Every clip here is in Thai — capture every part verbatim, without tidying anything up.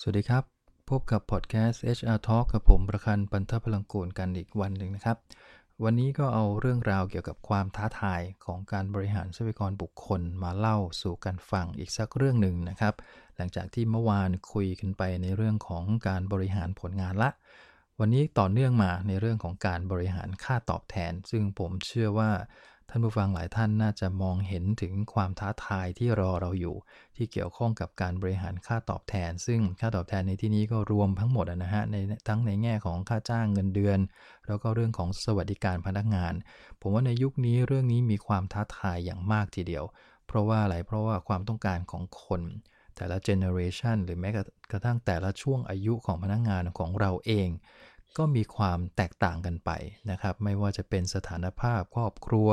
สวัสดีครับพบกับพอดแคสต์ เอช อาร์ Talk กับผมประคันต์ปันทพลังกูลกันอีกวันหนึ่งนะครับวันนี้ก็เอาเรื่องราวเกี่ยวกับความท้าทายของการบริหารทรัพยากรบุคคลมาเล่าสู่กันฟังอีกสักเรื่องหนึ่งนะครับหลังจากที่เมื่อวานคุยกันไปในเรื่องของการบริหารผลงานละวันนี้ต่อเนื่องมาในเรื่องของการบริหารค่าตอบแทนซึ่งผมเชื่อว่าท่านผู้ฟังหลายท่านน่าจะมองเห็นถึงความท้าทายที่รอเราอยู่ที่เกี่ยวข้องกับการบริหารค่าตอบแทนซึ่งค่าตอบแทนในที่นี้ก็รวมทั้งหมดนะฮะในทั้งในแง่ของค่าจ้างเงินเดือนแล้วก็เรื่องของสวัสดิการพนักงานผมว่าในยุคนี้เรื่องนี้มีความท้าทายอย่างมากทีเดียวเพราะว่าอะไรเพราะว่าความต้องการของคนแต่ละเจเนอเรชันหรือแม้กระทั่งแต่ละช่วงอายุของพนักงานของเราเองก็มีความแตกต่างกันไปนะครับไม่ว่าจะเป็นสถานภาพครอบครัว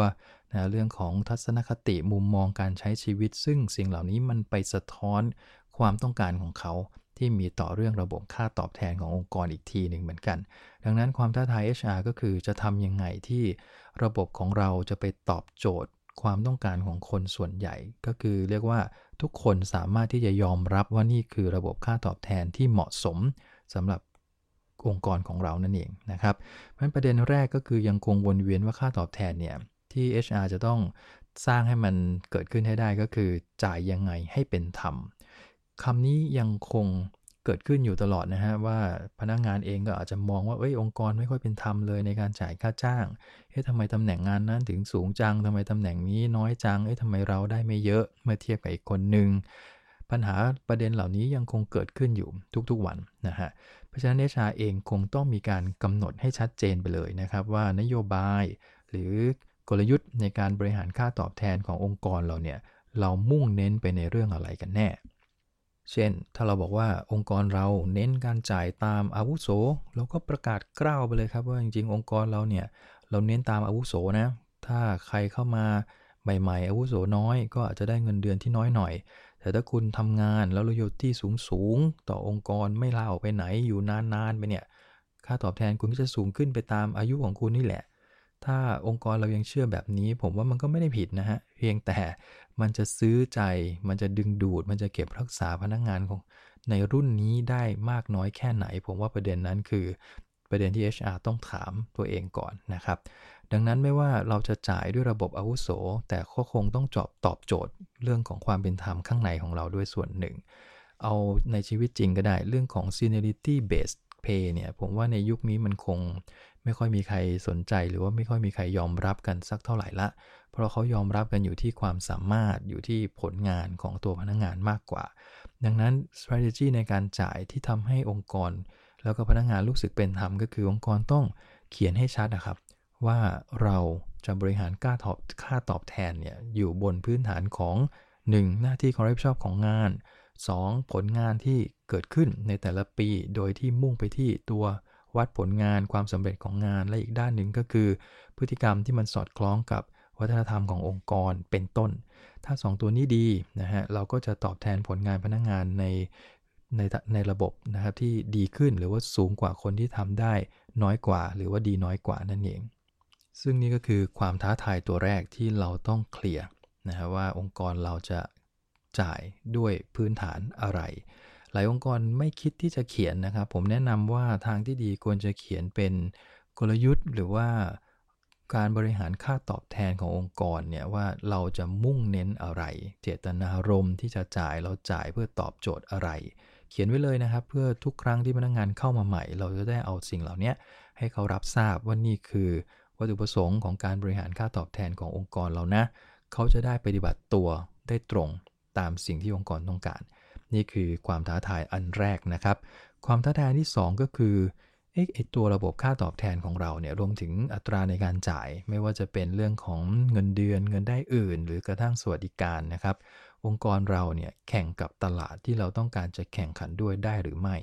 นะเรื่องของทัศนคติมุมมองการใช้ชีวิตซึ่งสิ่งเหล่านี้มันไปสะท้อนความต้องการของเขาที่มีต่อเรื่องระบบค่าตอบแทนขององค์กรอีกทีหนึ่งเหมือนกันดังนั้นความท้าทาย เอช อาร์ ก็คือจะทำยังไงที่ระบบของเราจะไปตอบโจทย์ความต้องการของคนส่วนใหญ่ก็คือเรียกว่าทุกคนสามารถที่จะยอมรับว่านี่คือระบบค่าตอบแทนที่เหมาะสมสำหรับองค์กรของเรานั่นเองนะครับเพราะฉะนั้นประเด็นแรกก็คือยังคงวนเวียนว่าค่าตอบแทนเนี่ยที่ เอช อาร์ จะต้องสร้างให้มันเกิดขึ้นให้ได้ก็คือจ่ายยังไงให้เป็นธรรมคำนี้ยังคงเกิดขึ้นอยู่ตลอดนะฮะว่าพนักงานเองก็อาจจะมองว่าเอ้ยองค์กรไม่ค่อยเป็นธรรมเลยในการจ่ายค่าจ้างเฮ้ยทำไมตำแหน่งงานนั้นถึงสูงจังทำไมตำแหน่งนี้น้อยจังเอ้ยทำไมเราได้ไม่เยอะเมื่อเทียบกับอีกคนนึงปัญหาประเด็นเหล่านี้ยังคงเกิดขึ้นอยู่ทุกๆวันนะฮะเพราะฉะนั้น เอช อาร์ เองคงต้องมีการกำหนดให้ชัดเจนไปเลยนะครับว่านโยบายหรือกลยุทธ์ในการบริหารค่าตอบแทนขององค์กรเราเนี่ยเรามุ่งเน้นไปในเรื่องอะไรกันแน่เช่นถ้าเราบอกว่าองค์กรเราเน้นการจ่ายตามอาวุโสเราก็ประกาศกล้าวไปเลยครับว่าจริงๆองค์กรเราเนี่ยเราเน้นตามอาวุโสนะถ้าใครเข้ามาใหม่ๆอาวุโสน้อยก็อาจจะได้เงินเดือนที่น้อยหน่อยแต่ถ้าคุณทำงานแล้ว loyalty สูงๆต่อองค์กรไม่ลาออกไปไหนอยู่นานๆไปเนี่ยค่าตอบแทนคุณก็จะสูงขึ้นไปตามอายุของคุณนี่แหละถ้าองค์กรเรายังเชื่อแบบนี้ผมว่ามันก็ไม่ได้ผิดนะฮะเพียงแต่มันจะซื้อใจมันจะดึงดูดมันจะเก็บรักษาพนักงานของในรุ่นนี้ได้มากน้อยแค่ไหนผมว่าประเด็นนั้นคือประเด็นที่ เอช อาร์ ต้องถามตัวเองก่อนนะครับดังนั้นไม่ว่าเราจะจ่ายด้วยระบบอาวุโสแต่ก็คงต้องตอบโจทย์เรื่องของความเป็นธรรมข้างในของเราด้วยส่วนหนึ่งเอาในชีวิตจริงก็ได้เรื่องของ seniority based pay เนี่ยผมว่าในยุคนี้มันคงไม่ค่อยมีใครสนใจหรือว่าไม่ค่อยมีใครยอมรับกันสักเท่าไหร่ละเพราะเขายอมรับกันอยู่ที่ความสามารถอยู่ที่ผลงานของตัวพนักงานมากกว่าดังนั้น strategy ในการจ่ายที่ทำให้องค์กรแล้วก็พนักงานรู้สึกเป็นธรรมก็คือองค์กรต้องเขียนให้ชัดนะครับว่าเราจะบริหารค่าตอบค่าตอบแทนเนี่ยอยู่บนพื้นฐานของหนึ่งหน้าที่ความรับผิดชอบของงานสองผลงานที่เกิดขึ้นในแต่ละปีโดยที่มุ่งไปที่ตัววัดผลงานความสำเร็จของงานและอีกด้านหนึ่งก็คือพฤติกรรมที่มันสอดคล้องกับวัฒนธรรมขององค์กรเป็นต้นถ้าสองตัวนี้ดีนะฮะเราก็จะตอบแทนผลงานพนักงานในในในระบบนะครับที่ดีขึ้นหรือว่าสูงกว่าคนที่ทำได้น้อยกว่าหรือว่าดีน้อยกว่านั่นเองซึ่งนี่ก็คือความท้าทายตัวแรกที่เราต้องเคลียร์นะฮะว่าองค์กรเราจะจ่ายด้วยพื้นฐานอะไรหลายองค์กรไม่คิดที่จะเขียนนะครับผมแนะนำว่าทางที่ดีควรจะเขียนเป็นกลยุทธ์หรือว่าการบริหารค่าตอบแทนขององค์กรเนี่ยว่าเราจะมุ่งเน้นอะไรเจตนารมณ์ที่จะจ่ายเราจ่ายเพื่อตอบโจทย์อะไรเขียนไว้เลยนะครับเพื่อทุกครั้งที่พนักงานเข้ามาใหม่เราจะได้เอาสิ่งเหล่านี้ให้เขารับทราบว่านี่คือวัตถุประสงค์ของการบริหารค่าตอบแทนขององค์กรเรานะเขาจะได้ปฏิบัติตัวได้ตรงตามสิ่งที่องค์กรต้องการนี่คือความท้าทายอันแรกนะครับความท้าทายที่สองก็คือเอ๊ะไอ้ตัวระบบค่าตอบแทนของเราเนี่ยรวมถึงอัตราในการจ่ายไม่ว่าจะเป็นเรื่องของเงินเดือนเงินได้อื่นหรือกระทั่งสวัสดิการนะครับองค์กรเราเนี่ยแข่งกับตลาดที่เราต้องการจะแข่งขันด้วยได้หรือไม่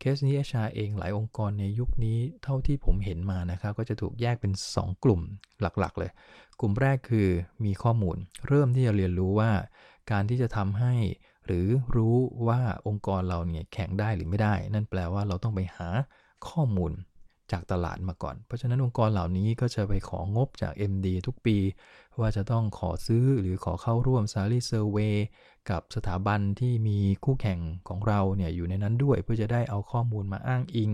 เคสนี้ เอช อาร์ เองหลายองค์กรในยุคนี้เท่าที่ผมเห็นมานะครับก็จะถูกแยกเป็นสองกลุ่มหลักๆเลยกลุ่มแรกคือมีข้อมูลเริ่มที่จะเรียนรู้ว่าการที่จะทำให้หรือรู้ว่าองค์กรเราเนี่ยแข่งได้หรือไม่ได้นั่นแปลว่าเราต้องไปหาข้อมูล จากตลาดมาก่อนเพราะฉะนั้นองค์กรเหล่านี้ก็จะไปของบจาก เอ็ม ดี ทุกปีว่าจะต้องขอซื้อหรือขอเข้าร่วม Salary Survey กับสถาบันที่มีคู่แข่งของเราเนี่ยอยู่ในนั้นด้วยเพื่อจะได้เอาข้อมูลมาอ้างอิง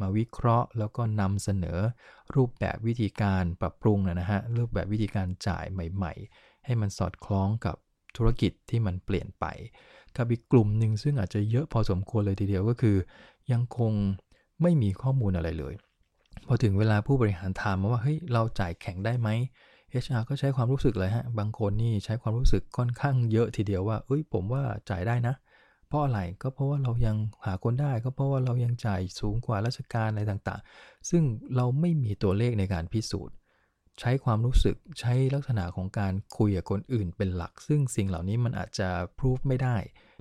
มาวิเคราะห์แล้วก็นำเสนอรูปแบบวิธีการปรับปรุงนะฮะรูปแบบวิธีการจ่ายใหม่ๆให้มันสอดคล้องกับธุรกิจที่มันเปลี่ยนไปกับอีกกลุ่มหนึ่งซึ่งอาจจะเยอะพอสมควรเลยทีเดียวก็คือยังคงไม่มีข้อมูลอะไรเลยพอถึงเวลาผู้บริหารถามมาว่าเฮ้ยเราจ่ายแข่งได้ไหม เอช อาร์ ก็ใช้ความรู้สึกเลยฮะบางคนนี่ใช้ความรู้สึกค่อนข้างเยอะทีเดียวว่าเอ้ยผมว่าจ่ายได้นะเพราะอะไรก็เพราะว่าเรายังหาคนได้ก็เพราะว่าเรายังจ่ายสูงกว่าราชการอะไรต่างๆซึ่งเราไม่มีตัวเลขในการพิสูจน์ใช้ความรู้สึกใช้ลักษณะของการคุยกับคนอื่นเป็นหลักซึ่งสิ่งเหล่านี้มันอาจจะพิสูจน์ไม่ได้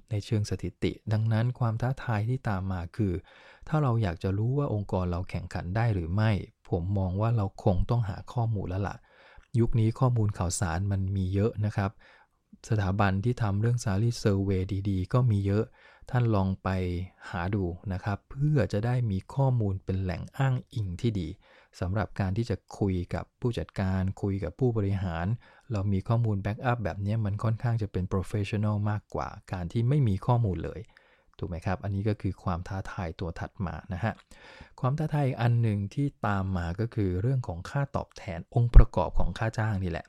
ในเชิงสถิติดังนั้นความท้าทายที่ตามมาคือถ้าเราอยากจะรู้ว่าองค์กรเราแข่งขันได้หรือไม่ผมมองว่าเราคงต้องหาข้อมูลแล้วล่ะยุคนี้ข้อมูลข่าวสารมันมีเยอะนะครับสถาบันที่ทำเรื่อง Salary Survey ดีๆก็มีเยอะท่านลองไปหาดูนะครับเพื่อจะได้มีข้อมูลเป็นแหล่งอ้างอิงที่ดีสำหรับการที่จะคุยกับผู้จัดการคุยกับผู้บริหารเรามีข้อมูลแบ็กอัพแบบนี้มันค่อนข้างจะเป็น professional มากกว่าการที่ไม่มีข้อมูลเลยถูกไหมครับอันนี้ก็คือความท้าทายตัวถัดมานะฮะความท้าทายอันหนึ่งที่ตามมาก็คือเรื่องของค่าตอบแทนองค์ประกอบของค่าจ้างนี่แหละ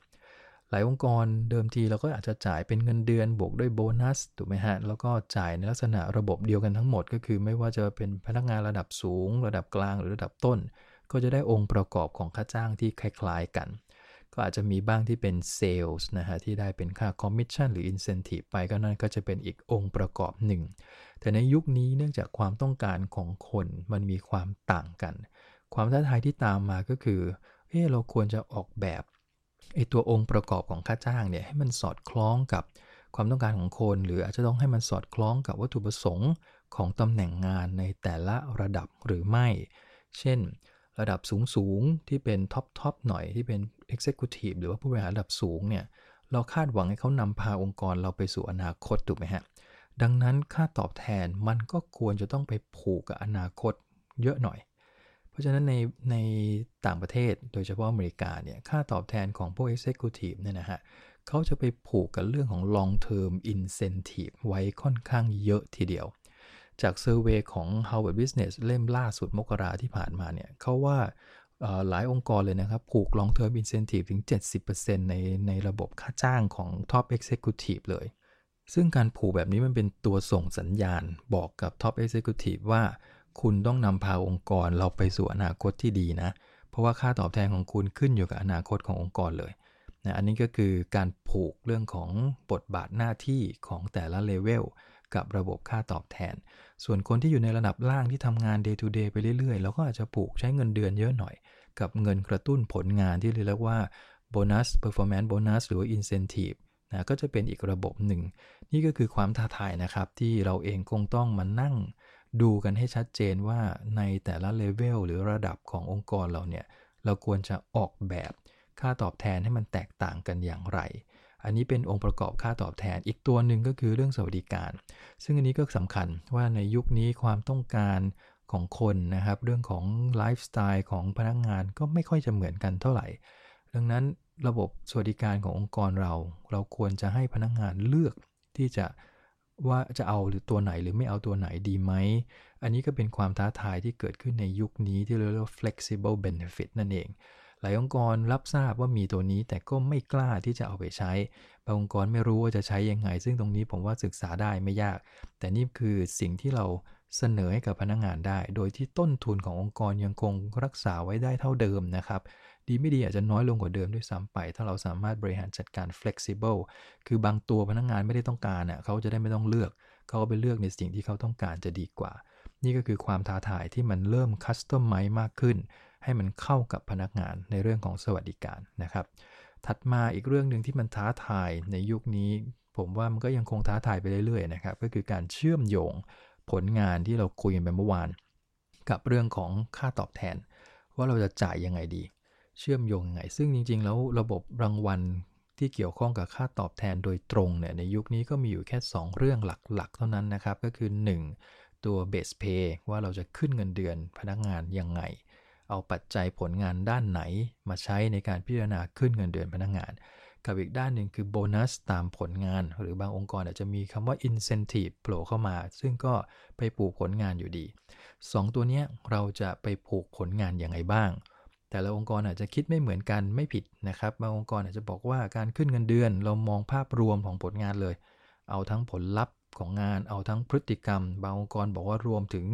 หลายองค์กรเดิมทีเราก็อาจจะจ่ายเป็นเงินเดือนบวกด้วยโบนัสถูกไหมฮะแล้วก็จ่ายในลักษณะระบบเดียวกันทั้งหมดก็คือไม่ว่าจะเป็นพนักงานระดับสูงระดับกลางหรือระดับต้นก็จะได้องค์ประกอบของค่าจ้างที่คล้ายๆกันก็อาจจะมีบ้างที่เป็นเซลส์นะฮะที่ได้เป็นค่าคอมมิชชั่นหรืออินเซนทีฟไปก็นั่นก็จะเป็นอีกองค์ประกอบหนึ่งแต่ในยุคนี้เนื่องจากความต้องการของคนมันมีความต่างกันความท้าทายที่ตามมาก็คือเอ๊ะเราควรจะออกแบบไอ้ตัวองค์ประกอบของค่าจ้างเนี่ยให้มันสอดคล้องกับความต้องการของคนหรืออาจจะต้องให้มันสอดคล้องกับวัตถุประสงค์ของตำแหน่งงานในแต่ละระดับหรือไม่เช่นระดับสูงๆที่เป็นท็อปๆหน่อยที่เป็น Executive หรือว่าผู้บริหารระดับสูงเนี่ยเราคาดหวังให้เขานำพาองค์กรเราไปสู่อนาคตถูกไหมฮะดังนั้นค่าตอบแทนมันก็ควรจะต้องไปผูกกับอนาคตเยอะหน่อยเพราะฉะนั้นในในต่างประเทศโดยเฉพาะอเมริกาเนี่ยค่าตอบแทนของพวก Executive เนี่ยนะฮะเขาจะไปผูกกับเรื่องของ Long Term Incentive ไว้ค่อนข้างเยอะทีเดียวจากเซอร์เวย์ของ Harvard Business เล่มล่าสุดมกราที่ผ่านมาเนี่ยเขาว่าหลายองค์กรเลยนะครับผูก Long Term Incentive ถึง เจ็ดสิบเปอร์เซ็นต์ ในในระบบค่าจ้างของ Top Executive เลยซึ่งการผูกแบบนี้มันเป็นตัวส่งสัญญาณบอกกับ Top Executive ว่าคุณต้องนำพาองค์กรเราไปสู่อนาคตที่ดีนะเพราะว่าค่าตอบแทนของคุณขึ้นอยู่กับอนาคตขององค์กรเลยนะอันนี้ก็คือการผูกเรื่องของบทบาทหน้าที่ของแต่ละเลเวลกับระบบค่าตอบแทนส่วนคนที่อยู่ในระดับล่างที่ทำงาน day to day ไปเรื่อยๆเราก็อาจจะผูกใช้เงินเดือนเยอะหน่อยกับเงินกระตุ้นผลงานที่เรียกว่าโบนัส performance bonus หรือ incentive นะก็จะเป็นอีกระบบหนึ่งนี่ก็คือความท้าทายนะครับที่เราเองคงต้องมานั่งดูกันให้ชัดเจนว่าในแต่ละเลเวลหรือระดับขององค์กรเราเนี่ยเราควรจะออกแบบค่าตอบแทนให้มันแตกต่างกันอย่างไรอันนี้เป็นองค์ประกอบค่าตอบแทนอีกตัวหนึ่งก็คือเรื่องสวัสดิการซึ่งอันนี้ก็สำคัญว่าในยุคนี้ความต้องการของคนนะครับเรื่องของไลฟ์สไตล์ของพนักงานก็ไม่ค่อยจะเหมือนกันเท่าไหร่ดังนั้นระบบสวัสดิการขององค์กรเราเราควรจะให้พนักงานเลือกที่จะว่าจะเอาหรือตัวไหนหรือไม่เอาตัวไหนดีไหมอันนี้ก็เป็นความท้าทายที่เกิดขึ้นในยุคนี้ที่เรียกว่า flexible benefit นั่นเองหลายองค์กรรับทราบว่ามีตัวนี้แต่ก็ไม่กล้าที่จะเอาไปใช้บางองค์กรไม่รู้ว่าจะใช้ยังไงซึ่งตรงนี้ผมว่าศึกษาได้ไม่ยากแต่นี่คือสิ่งที่เราเสนอให้กับพนักงานได้โดยที่ต้นทุนขององค์กรยังคงรักษาไว้ได้เท่าเดิมนะครับดีไม่ดีอาจจะน้อยลงกว่าเดิมด้วยซ้ำไปถ้าเราสามารถบริหารจัดการ flexible คือบางตัวพนักงานไม่ได้ต้องการอ่ะเขาจะได้ไม่ต้องเลือกเขาก็ไปเลือกในสิ่งที่เขาต้องการจะดีกว่านี่ก็คือความท้าทายที่มันเริ่ม customize มากขึ้นให้มันเข้ากับพนักงานในเรื่องของสวัสดิการนะครับถัดมาอีกเรื่องนึงที่มันท้าทายในยุคนี้ผมว่ามันก็ยังคงท้าทายไปเรื่อยๆนะครับก็คือการเชื่อมโยงผลงานที่เราคุยกันไปเมื่อวานกับเรื่องของค่าตอบแทนว่าเราจะจ่ายยังไงดีเชื่อมโยงยังไงซึ่งจริงๆแล้วระบบรางวัลที่เกี่ยวข้องกับค่าตอบแทนโดยตรงเนี่ยในยุคนี้ก็มีอยู่แค่สองเรื่องหลักๆเท่านั้นนะครับก็คือหนึ่งตัว base pay ว่าเราจะขึ้นเงินเดือนพนักงานยังไง เอาปัจจัยผลงานด้านไหนมาใช้ในการพิจารณาขึ้นเงินเดือนพนักงานกับอีกด้านหนึ่งคือโบนัสตามผลงานหรือบางองค์กรอาจจะมีคำว่า incentive โผล่เข้ามาซึ่งก็ไปผูกผลงานอยู่ดีสองตัวนี้เราจะไปผูกผลงานยังไงบ้างแต่ละองค์กรอาจจะคิดไม่เหมือนกันไม่ผิดนะครับบางองค์กรอาจจะบอกว่าการขึ้นเงินเดือนเรามองภาพรวมของผลงานเลยเอาทั้งผลลัพธ์ของงานเอาทั้งพฤติกรรมบางองค์กรบอกว่ารวมถึง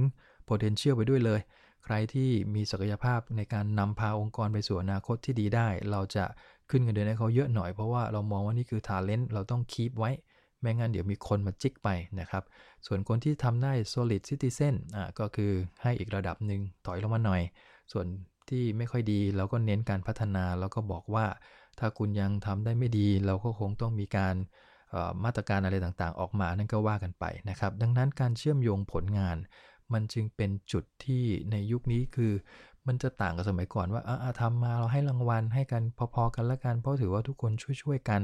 potential ไปด้วยเลยใครที่มีศักยภาพในการนำพาองค์กรไปสู่อนาคตที่ดีได้เราจะขึ้นเงินเดือนให้เขาเยอะหน่อยเพราะว่าเรามองว่านี่คือ talent เราต้อง keep ไว้ไม่งั้นเดี๋ยวมีคนมาจิกไปนะครับส่วนคนที่ทำได้ solid citizen อ่ะก็คือให้อีกระดับหนึ่งถอยลงมาหน่อยส่วนที่ไม่ค่อยดีเราก็เน้นการพัฒนาแล้วก็บอกว่าถ้าคุณยังทำได้ไม่ดีเราก็คงต้องมีการมาตรการอะไรต่างๆออกมานั่นก็ว่ากันไปนะครับดังนั้นการเชื่อมโยงผลงานมันจึงเป็นจุดที่ในยุคนี้คือมันจะต่างกับสมัยก่อนว่าอ่ะทำมาเราให้รางวัลให้กันพอๆกันละกันเพราะถือว่าทุกคนช่วยๆกัน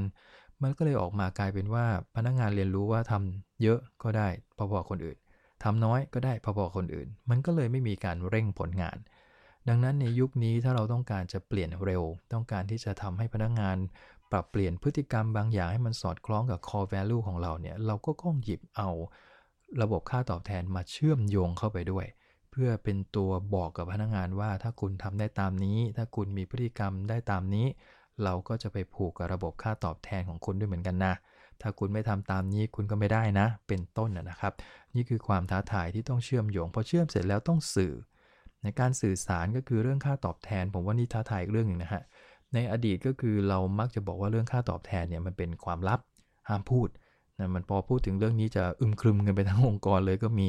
มันก็เลยออกมากลายเป็นว่าพนักงานเรียนรู้ว่าทำเยอะก็ได้พอๆคนอื่นทำน้อยก็ได้พอๆคนอื่นมันก็เลยไม่มีการเร่งผลงานดังนั้นในยุคนี้ถ้าเราต้องการจะเปลี่ยนเร็วต้องการที่จะทำให้พนักงานปรับเปลี่ยนพฤติกรรมบางอย่างให้มันสอดคล้องกับ core value ของเราเนี่ยเราก็คงหยิบเอาระบบค่าตอบแทนมาเชื่อมโยงเข้าไปด้วยเพื่อเป็นตัวบอกกับพนักงานว่าถ้าคุณทำได้ตามนี้ถ้าคุณมีพฤติกรรมได้ตามนี้เราก็จะไปผูกกับระบบค่าตอบแทนของคุณด้วยเหมือนกันนะถ้าคุณไม่ทำตามนี้คุณก็ไม่ได้นะเป็นต้นนะครับนี่คือความท้าทายที่ต้องเชื่อมโยงพอเชื่อมเสร็จแล้วต้องสื่อในการสื่อสารก็คือเรื่องค่าตอบแทนผมว่านี่ท้าทายอีกเรื่องนึงนะฮะในอดีตก็คือเรามักจะบอกว่าเรื่องค่าตอบแทนเนี่ยมันเป็นความลับห้ามพูดนะมันพอพูดถึงเรื่องนี้จะอึมครึมกันไปทั้งองค์กรเลยก็มี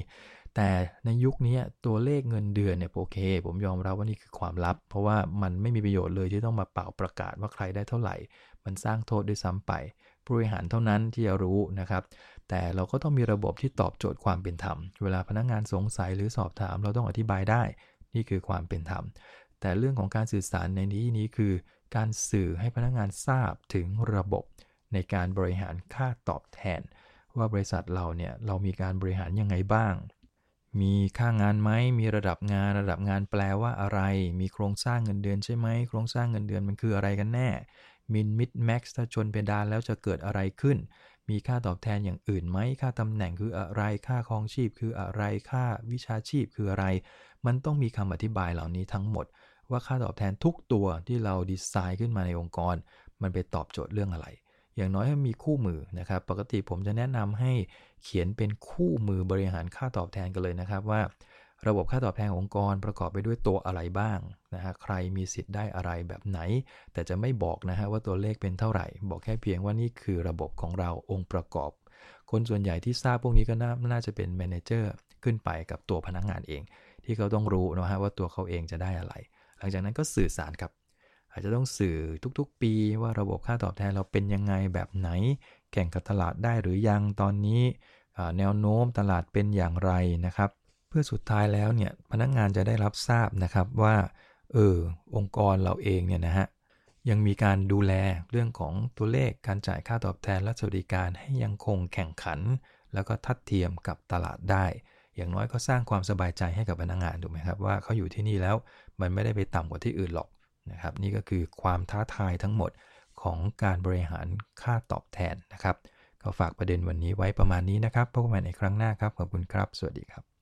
แต่ในยุคนี้ตัวเลขเงินเดือนเนี่ยโอเคผมยอมรับว่านี่คือความลับเพราะว่ามันไม่มีประโยชน์เลยที่ต้องมาเป่าประกาศว่าใครได้เท่าไหร่มันสร้างโทษด้วยซ้ำไปผู้บริหารเท่านั้นที่จะรู้นะครับแต่เราก็ต้องมีระบบที่ตอบโจทย์ความเป็นธรรมเวลาพนักงานสงสัยหรือสอบถามเราต้องอธิบายได้นี่คือความเป็นธรรมแต่เรื่องของการสื่อสารในนี้นี้คือการสื่อให้พนักงานทราบถึงระบบในการบริหารค่าตอบแทนว่าบริษัทเราเนี่ยเรามีการบริหารยังไงบ้างมีค่างานไหมมีระดับงานระดับงานแปลว่าอะไรมีโครงสร้างเงินเดือนใช่ไหมโครงสร้างเงินเดือนมันคืออะไรกันแน่มินมิดแม็กซ์ถ้าชนเพดานแล้วจะเกิดอะไรขึ้นมีค่าตอบแทนอย่างอื่นไหมค่าตำแหน่งคืออะไรค่าครองชีพคืออะไรค่าวิชาชีพคืออะไรมันต้องมีคำอธิบายเหล่านี้ทั้งหมดว่าค่าตอบแทนทุกตัวที่เราดีไซน์ขึ้นมาในองค์กรมันไปตอบโจทย์เรื่องอะไรอย่างน้อยให้มีคู่มือนะครับปกติผมจะแนะนำให้เขียนเป็นคู่มือบริหารค่าตอบแทนกันเลยนะครับว่าระบบค่าตอบแทนขององค์กรประกอบไปด้วยตัวอะไรบ้างนะฮะใครมีสิทธิ์ได้อะไรแบบไหนแต่จะไม่บอกนะฮะว่าตัวเลขเป็นเท่าไหร่บอกแค่เพียงว่านี่คือระบบของเราองค์ประกอบคนส่วนใหญ่ที่ทราบพวกนี้ก็น่าน่าจะเป็นแมเนเจอร์ขึ้นไปกับตัวพนักงานเองที่เขาต้องรู้นะฮะว่าตัวเขาเองจะได้อะไรหลังจากนั้นก็สื่อสารกับอาจจะต้องสื่อทุกๆปีว่าระบบค่าตอบแทนเราเป็นยังไงแบบไหนแข่งกับตลาดได้หรือยังตอนนี้แนวโน้มตลาดเป็นอย่างไรนะครับเพื่อสุดท้ายแล้วเนี่ยพนักงานจะได้รับทราบนะครับว่าเออองค์กรเราเองเนี่ยนะฮะยังมีการดูแลเรื่องของตัวเลขการจ่ายค่าตอบแทนและสวัสดิการให้ยังคงแข่งขันแล้วก็ทัดเทียมกับตลาดได้อย่างน้อยก็สร้างความสบายใจให้กับพนักงานถูกไหมครับว่าเขาอยู่ที่นี่แล้วมันไม่ได้ไปต่ำกว่าที่อื่นหรอกนะครับนี่ก็คือความท้าทายทั้งหมดของการบริหารค่าตอบแทนนะครับก็ฝากประเด็นวันนี้ไว้ประมาณนี้นะครับพบกันใหม่ในครั้งหน้าครับขอบคุณครับสวัสดีครับ